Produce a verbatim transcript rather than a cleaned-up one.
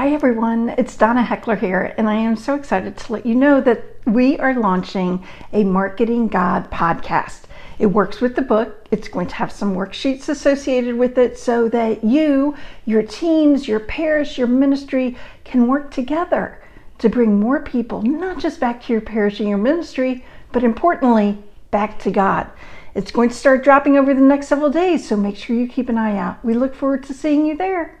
Hi everyone, it's Donna Heckler here, and I am so excited to let you know that we are launching a Marketing God podcast. It works with the book. It's going to have some worksheets associated with it so that you, your teams, your parish, your ministry can work together to bring more people, not just back to your parish and your ministry, but importantly, back to God. It's going to start dropping over the next several days, so make sure you keep an eye out. We look forward to seeing you there.